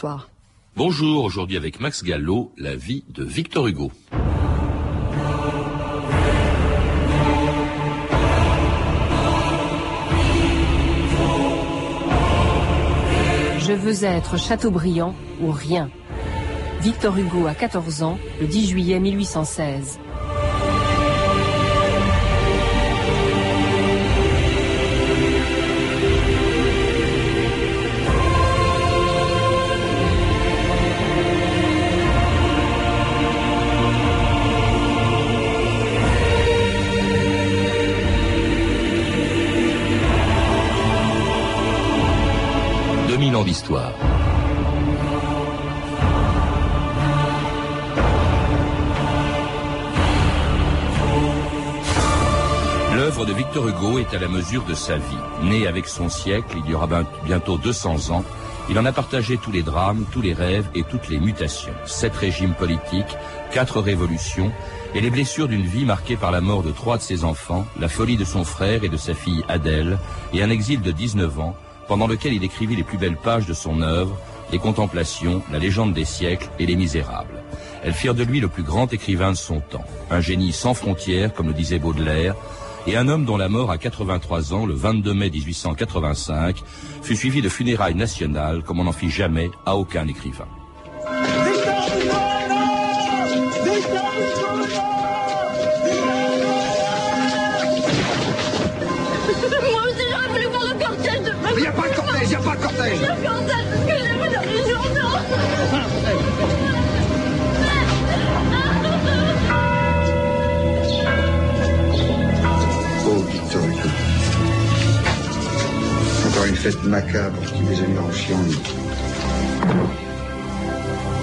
l'histoire. Bonjour, aujourd'hui avec Max Gallo, la vie de Victor Hugo. Je veux être Châteaubriand ou rien. Victor Hugo a 14 ans, le 10 juillet 1816. D'histoire. L'œuvre de Victor Hugo est à la mesure de sa vie. Né avec son siècle, il y aura bientôt 200 ans, il en a partagé tous les drames, tous les rêves et toutes les mutations. 7 régimes politiques, 4 révolutions et les blessures d'une vie marquée par la mort de 3 de ses enfants, la folie de son frère et de sa fille Adèle et un exil de 19 ans, pendant lequel il écrivit les plus belles pages de son œuvre, Les Contemplations, La Légende des siècles et Les Misérables. Elles firent de lui le plus grand écrivain de son temps, un génie sans frontières, comme le disait Baudelaire, et un homme dont la mort à 83 ans, le 22 mai 1885, fut suivie de funérailles nationales, comme on n'en fit jamais à aucun écrivain. Une fête macabre qui les a mis en chienlit.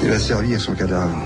Il a servi à son cadavre.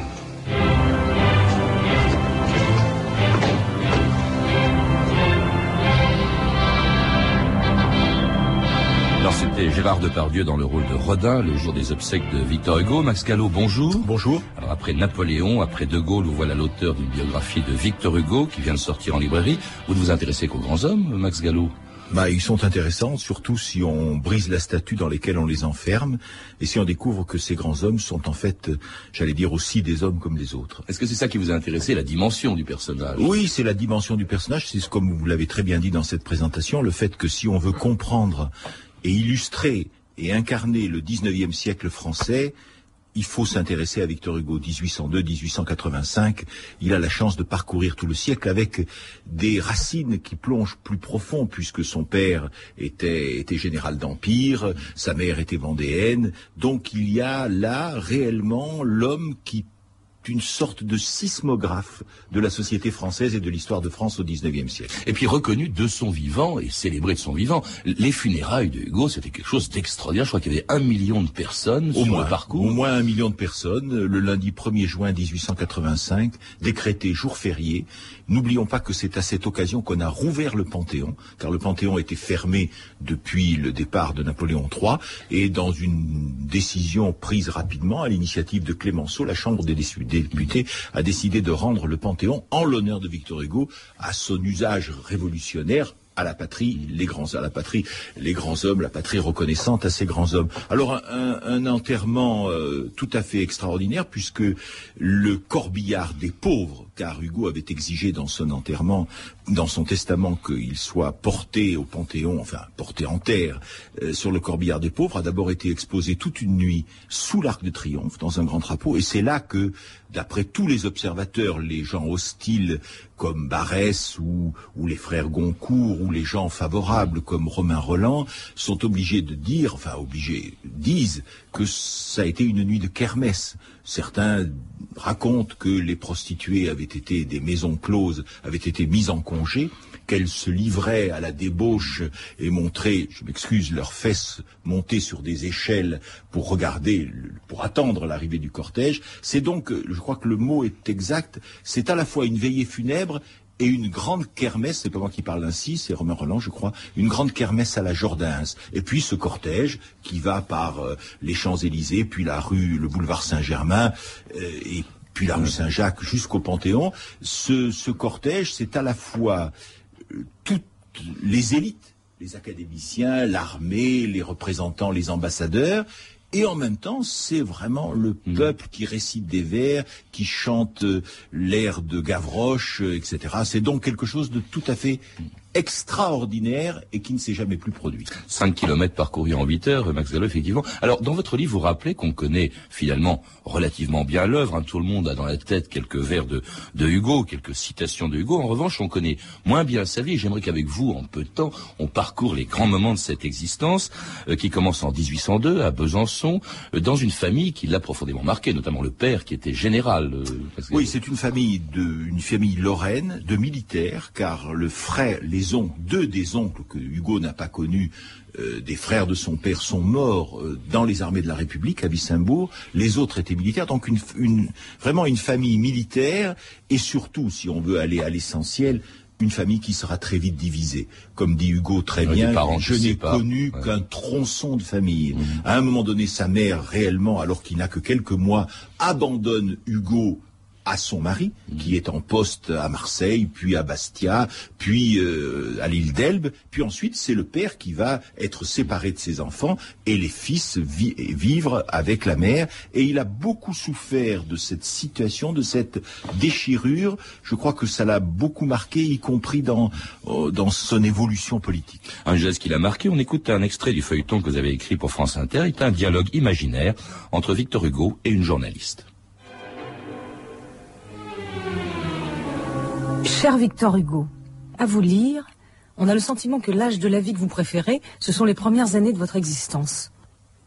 Alors c'était Gérard Depardieu dans le rôle de Rodin, le jour des obsèques de Victor Hugo. Max Gallo, bonjour. Bonjour. Alors après Napoléon, après De Gaulle, vous voilà l'auteur d'une biographie de Victor Hugo qui vient de sortir en librairie. Vous ne vous intéressez qu'aux grands hommes, Max Gallo? Bah, ils sont intéressants, surtout si on brise la statue dans laquelle on les enferme et si on découvre que ces grands hommes sont en fait, j'allais dire, aussi des hommes comme les autres. Est-ce que c'est ça qui vous a intéressé, la dimension du personnage? Oui, c'est la dimension du personnage, c'est comme vous l'avez très bien dit dans cette présentation, le fait que si on veut comprendre et illustrer et incarner le 19e siècle français, il faut s'intéresser à Victor Hugo. 1802, 1885, il a la chance de parcourir tout le siècle avec des racines qui plongent plus profond, puisque son père était général d'Empire, sa mère était vendéenne. Donc il y a là réellement l'homme qui une sorte de sismographe de la société française et de l'histoire de France au 19e siècle. Et puis reconnu de son vivant et célébré de son vivant. Les funérailles de Hugo, c'était quelque chose d'extraordinaire. Je crois qu'il y avait 1 million de personnes au sur moins, le parcours. Au moins 1 million de personnes. Le lundi 1er juin 1885, décrété jour férié. N'oublions pas que c'est à cette occasion qu'on a rouvert le Panthéon, car le Panthéon était fermé depuis le départ de Napoléon III, et dans une décision prise rapidement à l'initiative de Clémenceau, la Chambre des députés a décidé de rendre le Panthéon en l'honneur de Victor Hugo à son usage révolutionnaire, à la patrie, les grands hommes, la patrie reconnaissante à ces grands hommes. Alors un enterrement tout à fait extraordinaire, puisque le corbillard des pauvres, car Hugo avait exigé dans son enterrement, dans son testament, qu'il soit porté au Panthéon, enfin porté en terre, sur le corbillard des pauvres, a d'abord été exposé toute une nuit sous l'Arc de Triomphe, dans un grand drapeau, et c'est là que, d'après tous les observateurs, les gens hostiles comme Barès ou les frères Goncourt, ou les gens favorables comme Romain Rolland, sont obligés de dire, enfin disent que ça a été une nuit de kermesse. Certains racontent que les prostituées avaient été, des maisons closes, avaient été mises en congé, qu'elles se livraient à la débauche et montraient, je m'excuse, leurs fesses montées sur des échelles pour regarder, pour attendre l'arrivée du cortège. C'est donc, je crois que le mot est exact, c'est à la fois une veillée funèbre et une grande kermesse, c'est pas moi qui parle ainsi, c'est Romain Rolland, je crois, une grande kermesse à la Jordaens. Et puis ce cortège qui va par les Champs-Élysées, puis la rue, le boulevard Saint-Germain, et puis la rue Saint-Jacques jusqu'au Panthéon. Ce cortège, c'est à la fois toutes les élites, les académiciens, l'armée, les représentants, les ambassadeurs, Et en même temps, c'est vraiment le peuple qui récite des vers, qui chante l'air de Gavroche, etc. C'est donc quelque chose de tout à fait extraordinaire et qui ne s'est jamais plus produit. 5 kilomètres parcourus en 8 heures, Max Gallo, effectivement. Alors, dans votre livre, vous rappelez qu'on connaît finalement relativement bien l'œuvre. Hein. Tout le monde a dans la tête quelques vers de Hugo, quelques citations de Hugo. En revanche, on connaît moins bien sa vie. J'aimerais qu'avec vous, en peu de temps, on parcourt les grands moments de cette existence qui commence en 1802 à Besançon, dans une famille qui l'a profondément marqué, notamment le père qui était général. Oui, c'est une famille lorraine de militaires, car le frère, deux des oncles que Hugo n'a pas connus, des frères de son père, sont morts dans les armées de la République à Wissembourg. Les autres étaient militaires, donc vraiment une famille militaire, et surtout, si on veut aller à l'essentiel, une famille qui sera très vite divisée. Comme dit Hugo très bien, je n'ai connu qu'un tronçon de famille. À un moment donné, sa mère, réellement, alors qu'il n'a que quelques mois, abandonne Hugo à son mari, qui est en poste à Marseille, puis à Bastia, puis à l'île d'Elbe, puis ensuite c'est le père qui va être séparé de ses enfants, et les fils vivre avec la mère, et il a beaucoup souffert de cette situation, de cette déchirure. Je crois que ça l'a beaucoup marqué, y compris dans son évolution politique. Un geste qui l'a marqué, on écoute un extrait du feuilleton que vous avez écrit pour France Inter, il y a un dialogue imaginaire entre Victor Hugo et une journaliste. Cher Victor Hugo, à vous lire, on a le sentiment que l'âge de la vie que vous préférez, ce sont les premières années de votre existence.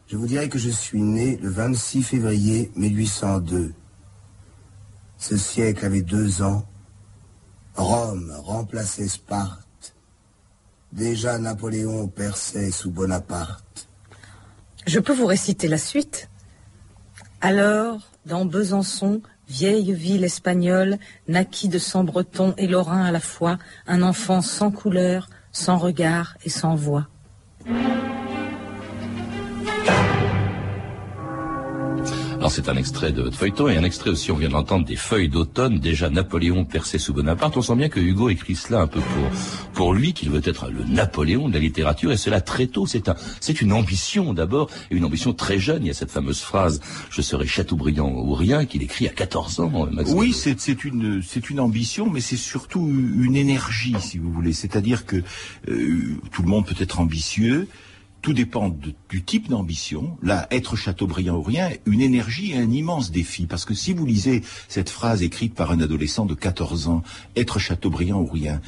Je vous dirais que je suis né le 26 février 1802. Ce siècle avait 2 ans. Rome remplaçait Sparte. Déjà Napoléon perçait sous Bonaparte. Je peux vous réciter la suite. Alors, dans Besançon, vieille ville espagnole, naquit de sang breton et lorrain à la fois, un enfant sans couleur, sans regard et sans voix. Alors c'est un extrait de votre feuilleton et un extrait aussi, on vient de l'entendre, des Feuilles d'automne, déjà Napoléon percé sous Bonaparte. On sent bien que Hugo écrit cela un peu pour lui, qu'il veut être le Napoléon de la littérature, et cela très tôt. C'est une ambition d'abord, et une ambition très jeune. Il y a cette fameuse phrase « Je serai Châteaubriand ou rien » qu'il écrit à 14 ans. Max Gallo. Oui, c'est une ambition, mais c'est surtout une énergie, si vous voulez. C'est-à-dire que tout le monde peut être ambitieux. Tout dépend du type d'ambition. Là, être Chateaubriand ou rien, une énergie et un immense défi. Parce que si vous lisez cette phrase écrite par un adolescent de 14 ans, être Chateaubriand ou rien,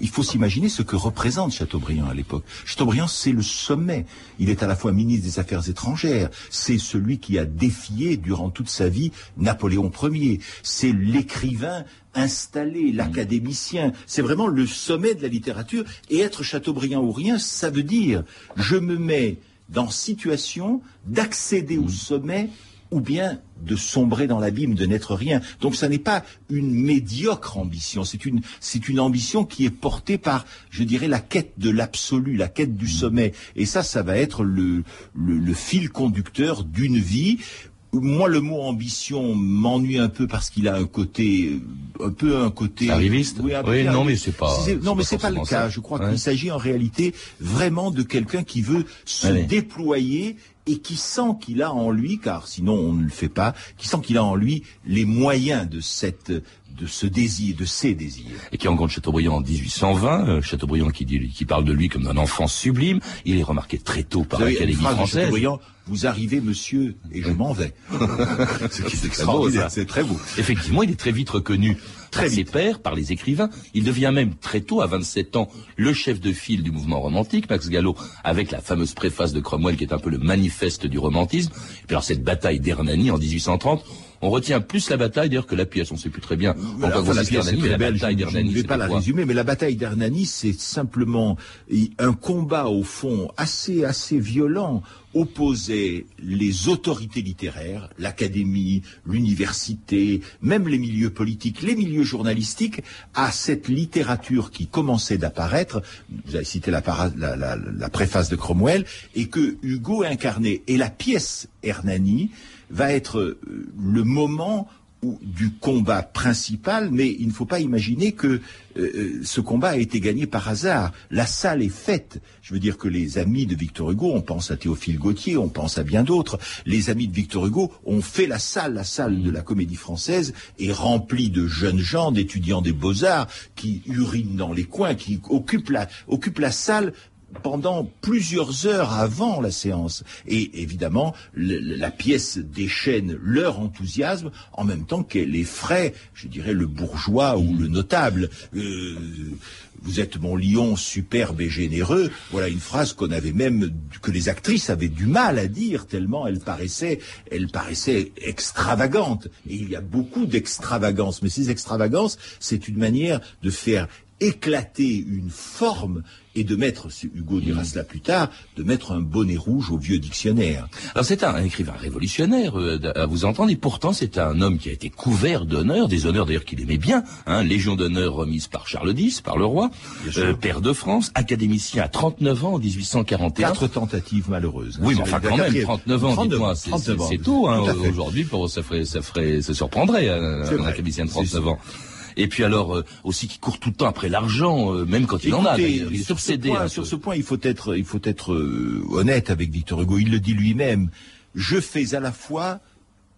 il faut s'imaginer ce que représente Chateaubriand à l'époque. Chateaubriand, c'est le sommet. Il est à la fois ministre des Affaires étrangères. C'est celui qui a défié durant toute sa vie Napoléon Ier. C'est l'écrivain installé, l'académicien. C'est vraiment le sommet de la littérature. Et être Chateaubriand ou rien, ça veut dire je me mets dans situation d'accéder au sommet ou bien de sombrer dans l'abîme, de n'être rien. Donc ça n'est pas une médiocre ambition, c'est une ambition qui est portée par, je dirais, la quête de l'absolu, la quête du sommet. Et ça va être le fil conducteur d'une vie. Moi, le mot ambition m'ennuie un peu parce qu'il a un côté arriviste. Oui, non, mais c'est pas le cas. Je crois qu'il s'agit en réalité vraiment de quelqu'un qui veut se déployer et qui sent qu'il a en lui, car sinon on ne le fait pas, qui sent qu'il a en lui les moyens de ces désirs. Et qui rencontre Chateaubriand en 1820, Chateaubriand qui parle de lui comme d'un enfant sublime. Il est remarqué très tôt par l'Académie française. Chateaubriand, vous arrivez, monsieur, et je m'en vais. C'est extraordinaire, beau, c'est très beau. Effectivement, il est très vite reconnu par ses pairs, par les écrivains. Il devient même très tôt, à 27 ans, le chef de file du mouvement romantique, Max Gallo, avec la fameuse préface de Cromwell qui est un peu le manifeste du romantisme. Et puis alors cette bataille d'Hernani en 1830, on retient plus la bataille d'ailleurs que la pièce, on ne sait plus très bien. La pièce est très belle, je ne vais pas la résumer, mais la bataille d'Hernani, c'est simplement un combat au fond assez violent, opposait les autorités littéraires, l'académie, l'université, même les milieux politiques, les milieux journalistiques, à cette littérature qui commençait d'apparaître. Vous avez cité la préface de Cromwell, et que Hugo incarnait. Et la pièce Hernani va être le moment ou du combat principal, mais il ne faut pas imaginer que ce combat a été gagné par hasard. La salle est faite. Je veux dire que les amis de Victor Hugo, on pense à Théophile Gautier, on pense à bien d'autres, les amis de Victor Hugo ont fait la salle de la Comédie Française est remplie de jeunes gens, d'étudiants des Beaux-Arts, qui urinent dans les coins, qui occupent la salle pendant plusieurs heures avant la séance. Et évidemment, la pièce déchaîne leur enthousiasme en même temps qu'elle effraie, je dirais, le bourgeois ou le notable. Vous êtes mon lion superbe et généreux. Voilà une phrase qu'on avait même, que les actrices avaient du mal à dire tellement elle paraissait extravagante. Et il y a beaucoup d'extravagances. Mais ces extravagances, c'est une manière de faire éclater une forme et de mettre, Hugo dira cela plus tard, de mettre un bonnet rouge au vieux dictionnaire. Alors c'est un écrivain révolutionnaire, à vous entendre, et pourtant c'est un homme qui a été couvert d'honneurs, des honneurs d'ailleurs qu'il aimait bien, hein, Légion d'honneur remise par Charles X, par le roi, pair de France, académicien à 39 ans en 1841. 4 tentatives malheureuses. Hein, oui, mais enfin quand même, 39 ans, dites-moi, c'est tôt, hein, aujourd'hui, ça surprendrait un académicien de 39 ans. Et puis alors aussi qui court tout le temps après l'argent, même quand il en a. Il est obsédé. Sur ce point, il faut être honnête avec Victor Hugo. Il le dit lui-même. Je fais à la fois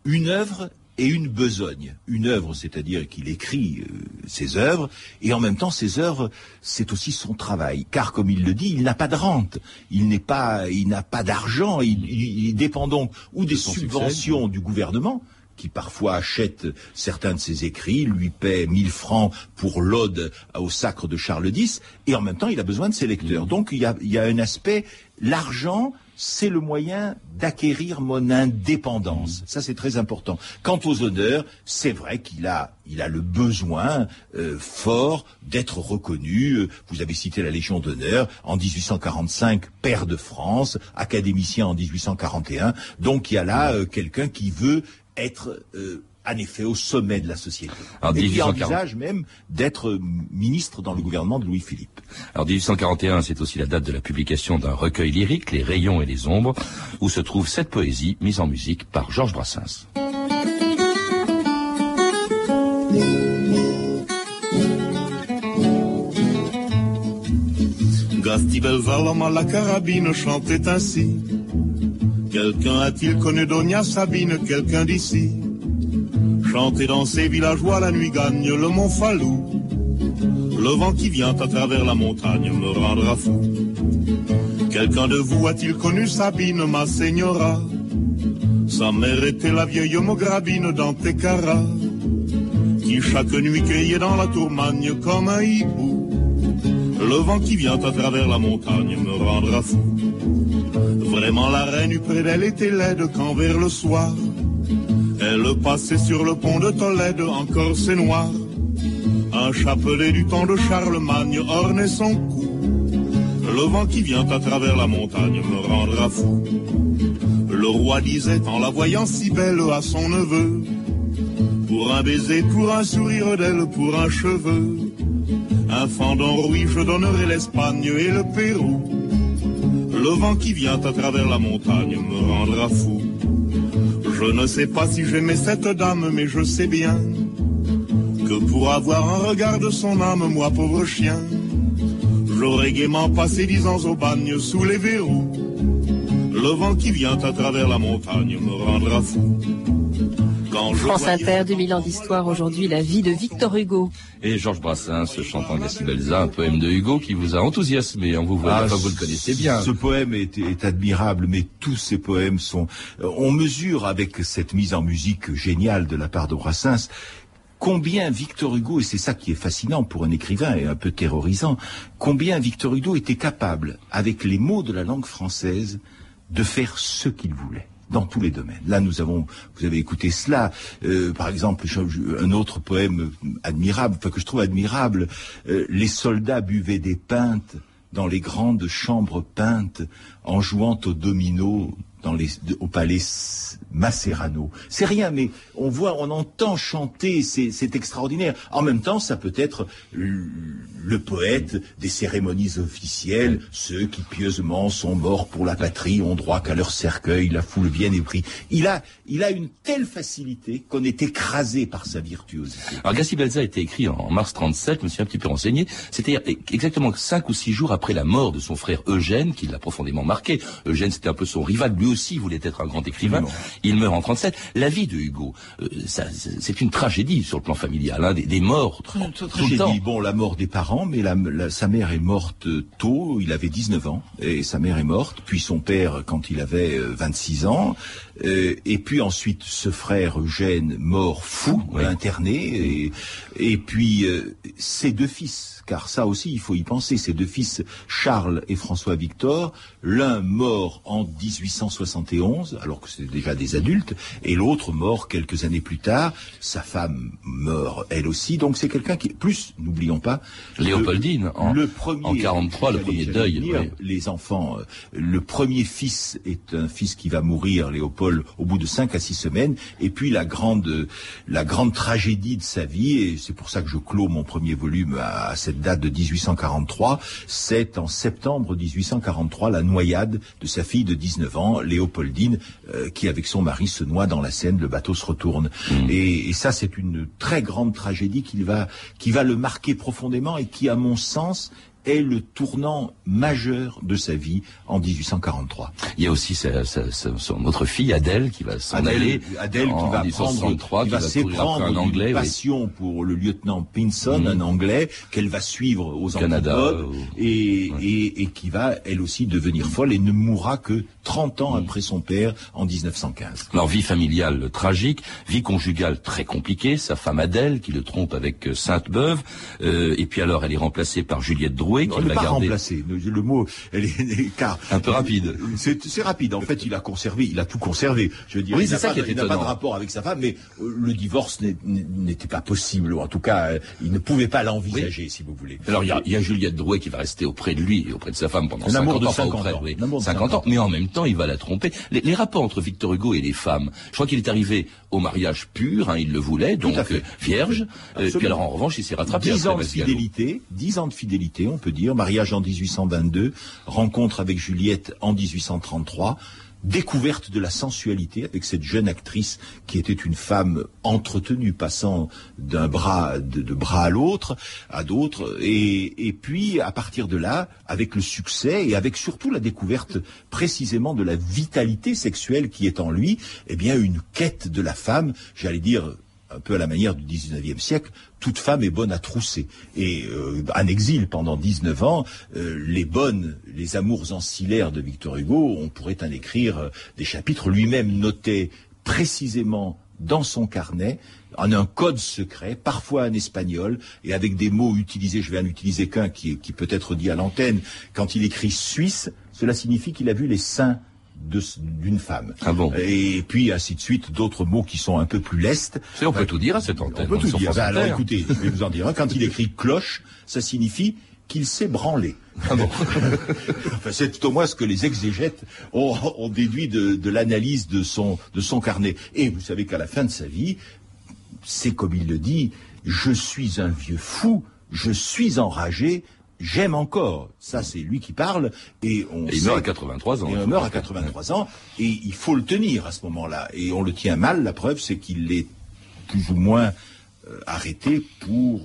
une œuvre et une besogne. Une œuvre, c'est-à-dire qu'il écrit ses œuvres, et en même temps, ses œuvres, c'est aussi son travail. Car, comme il le dit, il n'a pas de rente, il n'a pas d'argent. Il dépend donc ou des subventions du gouvernement, qui parfois achète certains de ses écrits, lui paie 1 000 francs pour l'ode au sacre de Charles X, et en même temps, il a besoin de ses lecteurs. Donc, il y a un aspect, l'argent, c'est le moyen d'acquérir mon indépendance. Ça, c'est très important. Quant aux honneurs, c'est vrai qu'il a le besoin fort d'être reconnu. Vous avez cité la Légion d'honneur en 1845, pair de France, académicien en 1841. Donc, il y a là quelqu'un qui veut être en effet au sommet de la société. Alors, et qui envisage même d'être ministre dans le gouvernement de Louis-Philippe. Alors 1841, c'est aussi la date de la publication d'un recueil lyrique, Les Rayons et les Ombres, où se trouve cette poésie mise en musique par Georges Brassens. Gastibelvalom à la carabine chantait ainsi. Quelqu'un a-t-il connu Donia Sabine, quelqu'un d'ici? Chanter dans ces villageois la nuit gagne le mont Falou. Le vent qui vient à travers la montagne me rendra fou. Quelqu'un de vous a-t-il connu Sabine, ma señora? Sa mère était la vieille maugrabine dans Técara, qui chaque nuit cueillait dans la tourmagne comme un hibou. Le vent qui vient à travers la montagne me rendra fou. Vraiment la reine eut près d'elle était laide quand vers le soir elle passait sur le pont de Tolède en corset noir. Un chapelet du temps de Charlemagne ornait son cou. Le vent qui vient à travers la montagne me rendra fou. Le roi disait en la voyant si belle à son neveu, pour un baiser, pour un sourire d'elle, pour un cheveu, un fendant rouille je donnerai l'Espagne et le Pérou. Le vent qui vient à travers la montagne me rendra fou. Je ne sais pas si j'aimais cette dame, mais je sais bien que pour avoir un regard de son âme, moi pauvre chien, j'aurais gaiement passé 10 ans au bagne sous les verrous. Le vent qui vient à travers la montagne me rendra fou. France Inter, 2000 ans d'histoire, aujourd'hui la vie de Victor Hugo. Et Georges Brassens, chantant Gastibelza, un poème de Hugo qui vous a enthousiasmé, on vous voit, vous le connaissez bien. Ce poème est admirable, mais tous ces poèmes sont... On mesure avec cette mise en musique géniale de la part de Brassens combien Victor Hugo, et c'est ça qui est fascinant pour un écrivain et un peu terrorisant, combien Victor Hugo était capable, avec les mots de la langue française, de faire ce qu'il voulait. Dans tous les domaines. Là, vous avez écouté cela. Par exemple, un autre poème admirable, enfin que je trouve admirable. Les soldats buvaient des pintes dans les grandes chambres peintes en jouant aux dominos au palais Masserano. C'est rien, mais on voit, on entend chanter, c'est extraordinaire. En même temps, ça peut être le poète des cérémonies officielles, ceux qui pieusement sont morts pour la patrie ont droit qu'à leur cercueil, la foule vienne et prie. Il a une telle facilité qu'on est écrasé par sa virtuosité. Alors, Gassi-Balza a été écrit en mars 37, je me suis un petit peu renseigné, c'était exactement 5 ou 6 jours après la mort de son frère Eugène, qui l'a profondément marqué. Eugène, c'était un peu son rival, lui aussi voulait être un grand écrivain. Il meurt en 37. La vie de Hugo, c'est une tragédie sur le plan familial, hein, des morts tout le temps. Bon, la mort des parents, mais sa mère est morte tôt, il avait 19 ans, et sa mère est morte, puis son père quand il avait 26 ans, et puis ensuite ce frère Eugène mort fou, oui, interné, et puis ses deux fils, car ça aussi il faut y penser, ses deux fils Charles et François-Victor, l'un mort en 1871, alors que c'était déjà des adultes, et l'autre mort quelques années plus tard, sa femme meurt elle aussi, donc c'est quelqu'un qui, plus, n'oublions pas, Léopoldine, en 43, le premier deuil. Oui. Les enfants, le premier fils est un fils qui va mourir, Léopold, au bout de 5 à 6 semaines, et puis la grande tragédie de sa vie, et c'est pour ça que je clôt mon premier volume à cette date de 1843, c'est en septembre 1843, la noyade de sa fille de 19 ans, Léopoldine, qui avec son mari se noie dans la Seine, le bateau se retourne. Et ça, c'est une très grande tragédie qui va le marquer profondément et qui, à mon sens, est le tournant majeur de sa vie en 1843. Il y a aussi son autre fille, Adèle, qui va s'en aller. Adèle qui va s'éprendre d'une passion, oui, pour le lieutenant Pinson, un Anglais, qu'elle va suivre aux Antipodes, et qui va, elle aussi, devenir folle et ne mourra que 30 ans après son père, en 1915. Alors, vie familiale tragique, vie conjugale très compliquée, sa femme Adèle, qui le trompe avec Sainte-Beuve, et puis alors, elle est remplacée par Juliette Drouet. On ne l'a pas remplacé. Le mot, car un peu rapide. C'est rapide. En fait, il a tout conservé. Je veux dire, oui, c'est ça qui est étonnant. Il n'a pas de rapport avec sa femme, mais le divorce n'était pas possible. En tout cas, il ne pouvait pas l'envisager, oui, si vous voulez. Alors, il y a Juliette Drouet qui va rester auprès de lui, et auprès de sa femme pendant 50 ans. Mais en même temps, il va la tromper. Les rapports entre Victor Hugo et les femmes. Je crois qu'il est arrivé au mariage pur, hein, il le voulait, donc vierge. Puis alors, en revanche, il s'est rattrapé. 10 ans de fidélité. On peut dire, mariage en 1822, rencontre avec Juliette en 1833, découverte de la sensualité avec cette jeune actrice qui était une femme entretenue, passant d'un bras de bras à l'autre, à d'autres, et puis à partir de là, avec le succès et avec surtout la découverte précisément de la vitalité sexuelle qui est en lui, eh bien une quête de la femme, j'allais dire un peu à la manière du 19e siècle, toute femme est bonne à trousser. Et en exil pendant 19 ans, les amours ancillaires de Victor Hugo, on pourrait en écrire des chapitres. Lui-même notait précisément dans son carnet, en un code secret, parfois en espagnol, et avec des mots utilisés, je vais en utiliser qu'un qui peut être dit à l'antenne, quand il écrit « Suisse », cela signifie qu'il a vu les seins d'une femme. Ah bon. Et puis ainsi de suite, d'autres mots qui sont un peu plus lestes. On peut tout dire à cette antenne. On peut tout dire. Alors écoutez, je vais vous en dire un. Quand il écrit cloche, ça signifie qu'il s'est branlé. Ah bon. Enfin, c'est tout au moins ce que les exégètes ont déduit de l'analyse de son carnet. Et vous savez qu'à la fin de sa vie, c'est comme il le dit, je suis un vieux fou, je suis enragé, j'aime encore. Ça, c'est lui qui parle. Et il meurt à 83 ans. Il meurt à 83 ans. Et il faut le tenir à ce moment-là. Et on le tient mal. La preuve, c'est qu'il est plus ou moins arrêté pour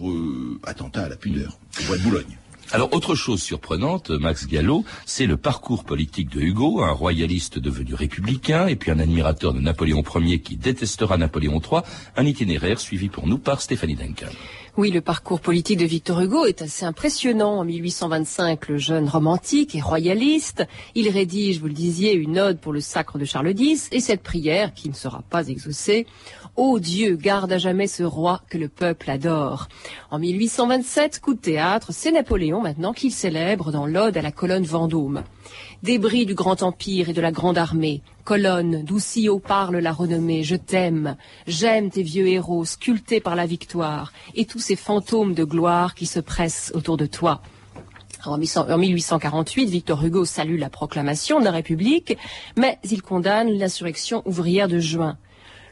attentat à la pudeur. Au bois de Boulogne. Alors, autre chose surprenante, Max Gallo, c'est le parcours politique de Hugo, un royaliste devenu républicain, et puis un admirateur de Napoléon Ier qui détestera Napoléon III, un itinéraire suivi pour nous par Stéphanie Duncan. Oui, le parcours politique de Victor Hugo est assez impressionnant. En 1825, le jeune romantique et royaliste, il rédige, vous le disiez, une ode pour le sacre de Charles X, et cette prière, qui ne sera pas exaucée, « Ô Dieu, garde à jamais ce roi que le peuple adore ». En 1827, coup de théâtre, c'est Napoléon maintenant qu'il célèbre dans l'Ode à la colonne Vendôme. Débris du grand empire et de la grande armée, colonne d'où si haut parle la renommée, je t'aime, j'aime tes vieux héros sculptés par la victoire et tous ces fantômes de gloire qui se pressent autour de toi. En 1848, Victor Hugo salue la proclamation de la République, mais il condamne l'insurrection ouvrière de juin.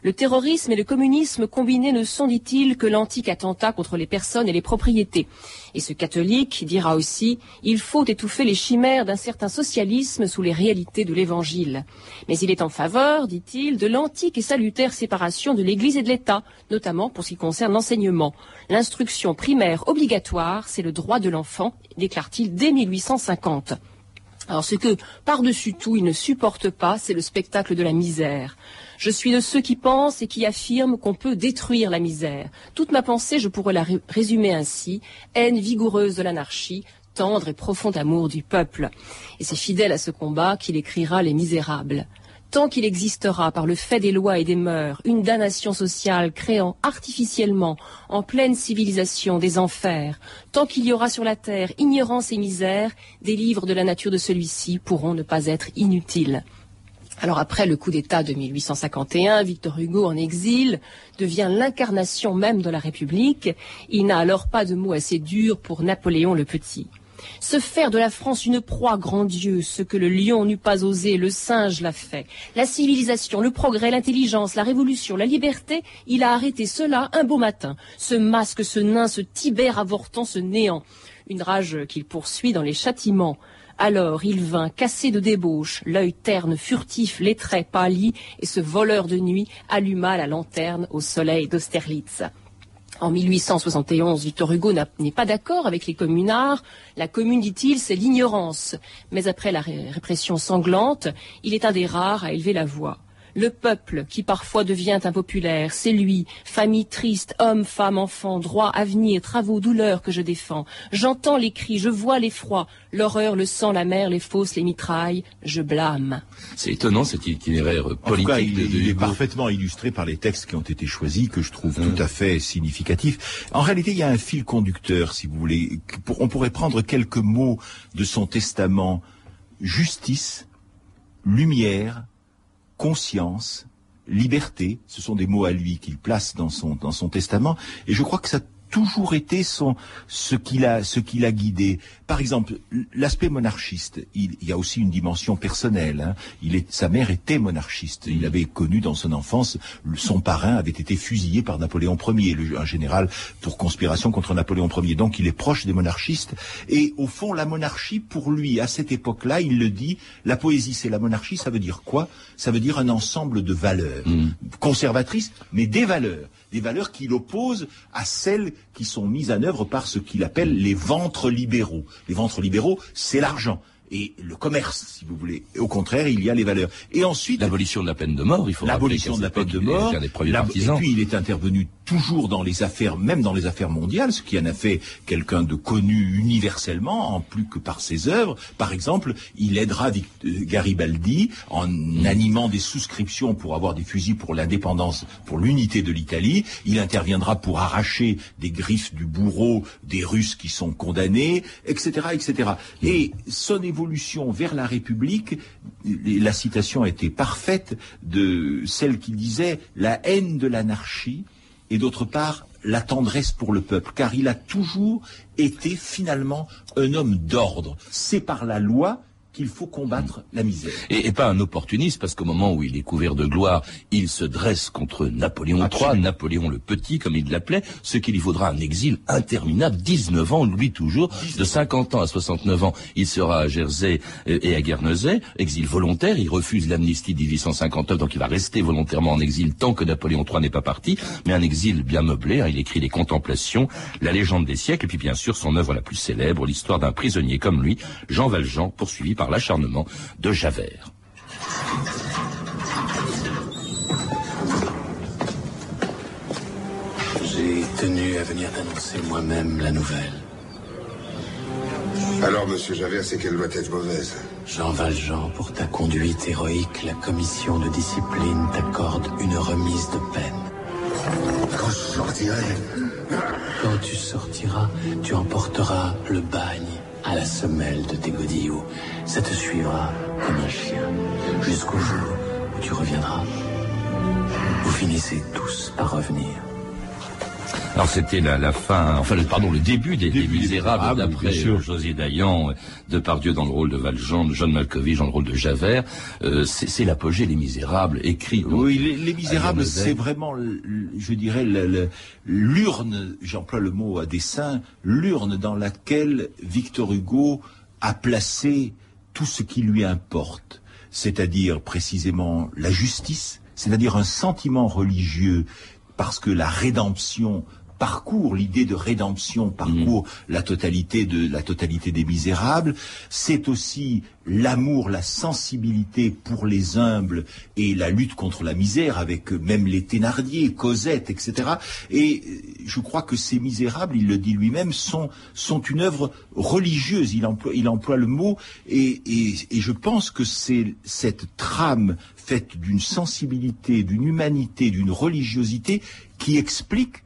Le terrorisme et le communisme combinés ne sont, dit-il, que l'antique attentat contre les personnes et les propriétés. Et ce catholique dira aussi « Il faut étouffer les chimères d'un certain socialisme sous les réalités de l'Évangile ». Mais il est en faveur, dit-il, de l'antique et salutaire séparation de l'Église et de l'État, notamment pour ce qui concerne l'enseignement. L'instruction primaire obligatoire, c'est le droit de l'enfant, déclare-t-il dès 1850. Alors ce que, par-dessus tout, il ne supporte pas, c'est le spectacle de la misère. Je suis de ceux qui pensent et qui affirment qu'on peut détruire la misère. Toute ma pensée, je pourrais la résumer ainsi, haine vigoureuse de l'anarchie, tendre et profond amour du peuple. Et c'est fidèle à ce combat qu'il écrira Les Misérables. Tant qu'il existera par le fait des lois et des mœurs une damnation sociale créant artificiellement en pleine civilisation des enfers, tant qu'il y aura sur la terre ignorance et misère, des livres de la nature de celui-ci pourront ne pas être inutiles. Alors après le coup d'État de 1851, Victor Hugo en exil devient l'incarnation même de la République. Il n'a alors pas de mots assez durs pour Napoléon le Petit. Se faire de la France une proie, grand Dieu, ce que le lion n'eût pas osé, le singe l'a fait. La civilisation, le progrès, l'intelligence, la révolution, la liberté, il a arrêté cela un beau matin. Ce masque, ce nain, ce Tibère avortant, ce néant. Une rage qu'il poursuit dans les châtiments. Alors il vint, cassé de débauche, l'œil terne, furtif, les traits pâlis, et ce voleur de nuit alluma la lanterne au soleil d'Austerlitz. En 1871, Victor Hugo n'est pas d'accord avec les communards. La commune, dit-il, c'est l'ignorance. Mais après la répression sanglante, il est un des rares à élever la voix. Le peuple, qui parfois devient impopulaire, c'est lui, famille triste, homme, femme, enfant, droit, avenir, travaux, douleurs que je défends. J'entends les cris, je vois l'effroi, l'horreur, le sang, la mer, les fosses, les mitrailles, je blâme. C'est étonnant cet itinéraire politique en tout cas, il est parfaitement illustré par les textes qui ont été choisis, que je trouve tout à fait significatifs. En réalité, il y a un fil conducteur, si vous voulez. On pourrait prendre quelques mots de son testament. Justice, lumière, conscience, liberté, ce sont des mots à lui qu'il place dans son testament, et je crois que ça a toujours été ce qu'il a guidé. Par exemple, l'aspect monarchiste, il y a aussi une dimension personnelle. Hein. Sa mère était monarchiste, il avait connu dans son enfance, son parrain avait été fusillé par Napoléon Ier, un général pour conspiration contre Napoléon Ier, donc il est proche des monarchistes, et au fond la monarchie pour lui, à cette époque-là, il le dit, la poésie c'est la monarchie, ça veut dire quoi? Ça veut dire un ensemble de valeurs, conservatrices, mais des valeurs qu'il oppose à celles qui sont mises en œuvre par ce qu'il appelle les ventres libéraux. Les ventres libéraux, c'est l'argent et le commerce, si vous voulez. Au contraire, il y a les valeurs. Et ensuite... l'abolition de la peine de mort, il faut rappeler. L'abolition de la peine de mort, et puis il est intervenu toujours dans les affaires, même dans les affaires mondiales, ce qui en a fait quelqu'un de connu universellement, en plus que par ses œuvres. Par exemple, il aidera Garibaldi en animant des souscriptions pour avoir des fusils pour l'indépendance, pour l'unité de l'Italie. Il interviendra pour arracher des griffes du bourreau des Russes qui sont condamnés, etc., etc. Et son évolution vers la République, la citation était parfaite de celle qui disait « la haine de l'anarchie » et d'autre part, la tendresse pour le peuple, car il a toujours été finalement un homme d'ordre. C'est par la loi qu'il faut combattre la misère. Et pas un opportuniste, parce qu'au moment où il est couvert de gloire, il se dresse contre Napoléon III, Napoléon le Petit, comme il l'appelait, ce qui lui vaudra un exil interminable, 19 ans, lui toujours, de 50 ans à 69 ans, il sera à Jersey et à Guernesey, exil volontaire, il refuse l'amnistie de 1859, donc il va rester volontairement en exil tant que Napoléon III n'est pas parti, mais un exil bien meublé, hein, il écrit Les Contemplations, La Légende des siècles, et puis bien sûr son œuvre la plus célèbre, l'histoire d'un prisonnier comme lui, Jean Valjean, poursuivi par l'acharnement de Javert. J'ai tenu à venir annoncer moi-même la nouvelle. Alors, monsieur Javert, c'est qu'elle doit être mauvaise. Jean Valjean, pour ta conduite héroïque, la commission de discipline t'accorde une remise de peine. Quand je sortirai... Quand tu sortiras, tu emporteras le bagne à la semelle de tes godillots. Ça te suivra comme un chien, jusqu'au jour où tu reviendras. Vous finissez tous par revenir. Alors c'était la fin, enfin pardon, le début des Misérables, d'après José Daillon, Depardieu dans le rôle de Valjean, de John Malkovich dans le rôle de Javert. C'est l'apogée des Misérables, écrit. Oui, les Misérables, c'est vraiment, je dirais, l'urne, j'emploie le mot à dessein, l'urne dans laquelle Victor Hugo a placé tout ce qui lui importe, c'est-à-dire précisément la justice, c'est-à-dire un sentiment religieux, parce que la rédemption parcourt, l'idée de rédemption parcourt la totalité des Misérables. C'est aussi l'amour, la sensibilité pour les humbles et la lutte contre la misère, avec même les Thénardier, Cosette, etc. Et je crois que ces Misérables, il le dit lui-même, sont une œuvre religieuse. Il emploie le mot, et je pense que c'est cette trame faite d'une sensibilité, d'une humanité, d'une religiosité qui explique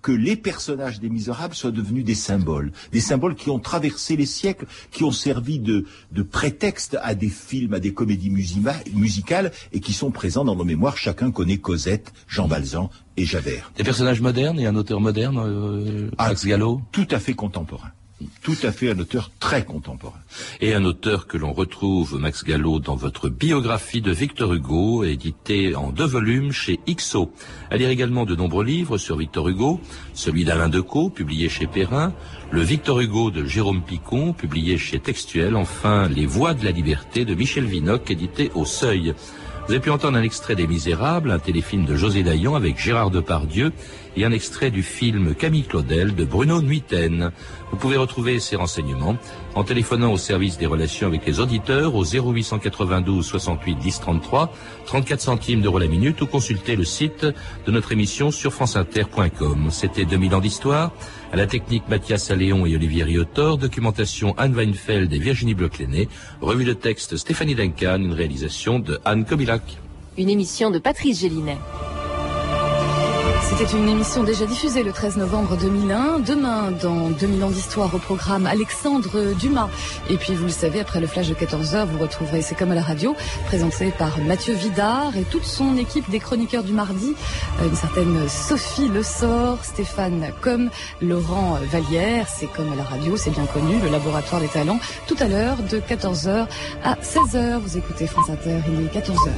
que les personnages des Misérables soient devenus des symboles qui ont traversé les siècles, qui ont servi de prétexte à des films, à des comédies musicales, et qui sont présents dans nos mémoires. Chacun connaît Cosette, Jean Valjean et Javert. Des personnages modernes et un auteur moderne, Max Gallo. Tout à fait contemporain. Tout à fait un auteur très contemporain. Et un auteur que l'on retrouve, Max Gallo, dans votre biographie de Victor Hugo, édité en 2 volumes chez Ixo. À lire également de nombreux livres sur Victor Hugo, celui d'Alain Decaux, publié chez Perrin, le Victor Hugo de Jérôme Picon, publié chez Textuel, enfin Les Voix de la Liberté de Michel Vinocq, édité au Seuil. Vous avez pu entendre un extrait des Misérables, un téléfilm de José Daillon avec Gérard Depardieu et un extrait du film Camille Claudel de Bruno Nuiten. Vous pouvez retrouver ces renseignements en téléphonant au service des relations avec les auditeurs au 0892 68 10 33, 34 centimes d'euros la minute, ou consulter le site de notre émission sur franceinter.com. C'était 2000 ans d'histoire, à la technique Mathias Alléon et Olivier Riotor, documentation Anne Weinfeld et Virginie Bleuclenet, revue de texte Stéphanie Duncan, une réalisation de Anne Kobilac. Une émission de Patrice Gélinet. C'était une émission déjà diffusée le 13 novembre 2001. Demain, dans 2000 ans d'histoire, au programme Alexandre Dumas. Et puis, vous le savez, après le flash de 14h, vous retrouverez C'est comme à la radio, présenté par Mathieu Vidard et toute son équipe des chroniqueurs du mardi. Une certaine Sophie Le Sort, Stéphane Comme, Laurent Vallière. C'est comme à la radio, c'est bien connu, le laboratoire des talents. Tout à l'heure, de 14h à 16h. Vous écoutez France Inter, il est 14h.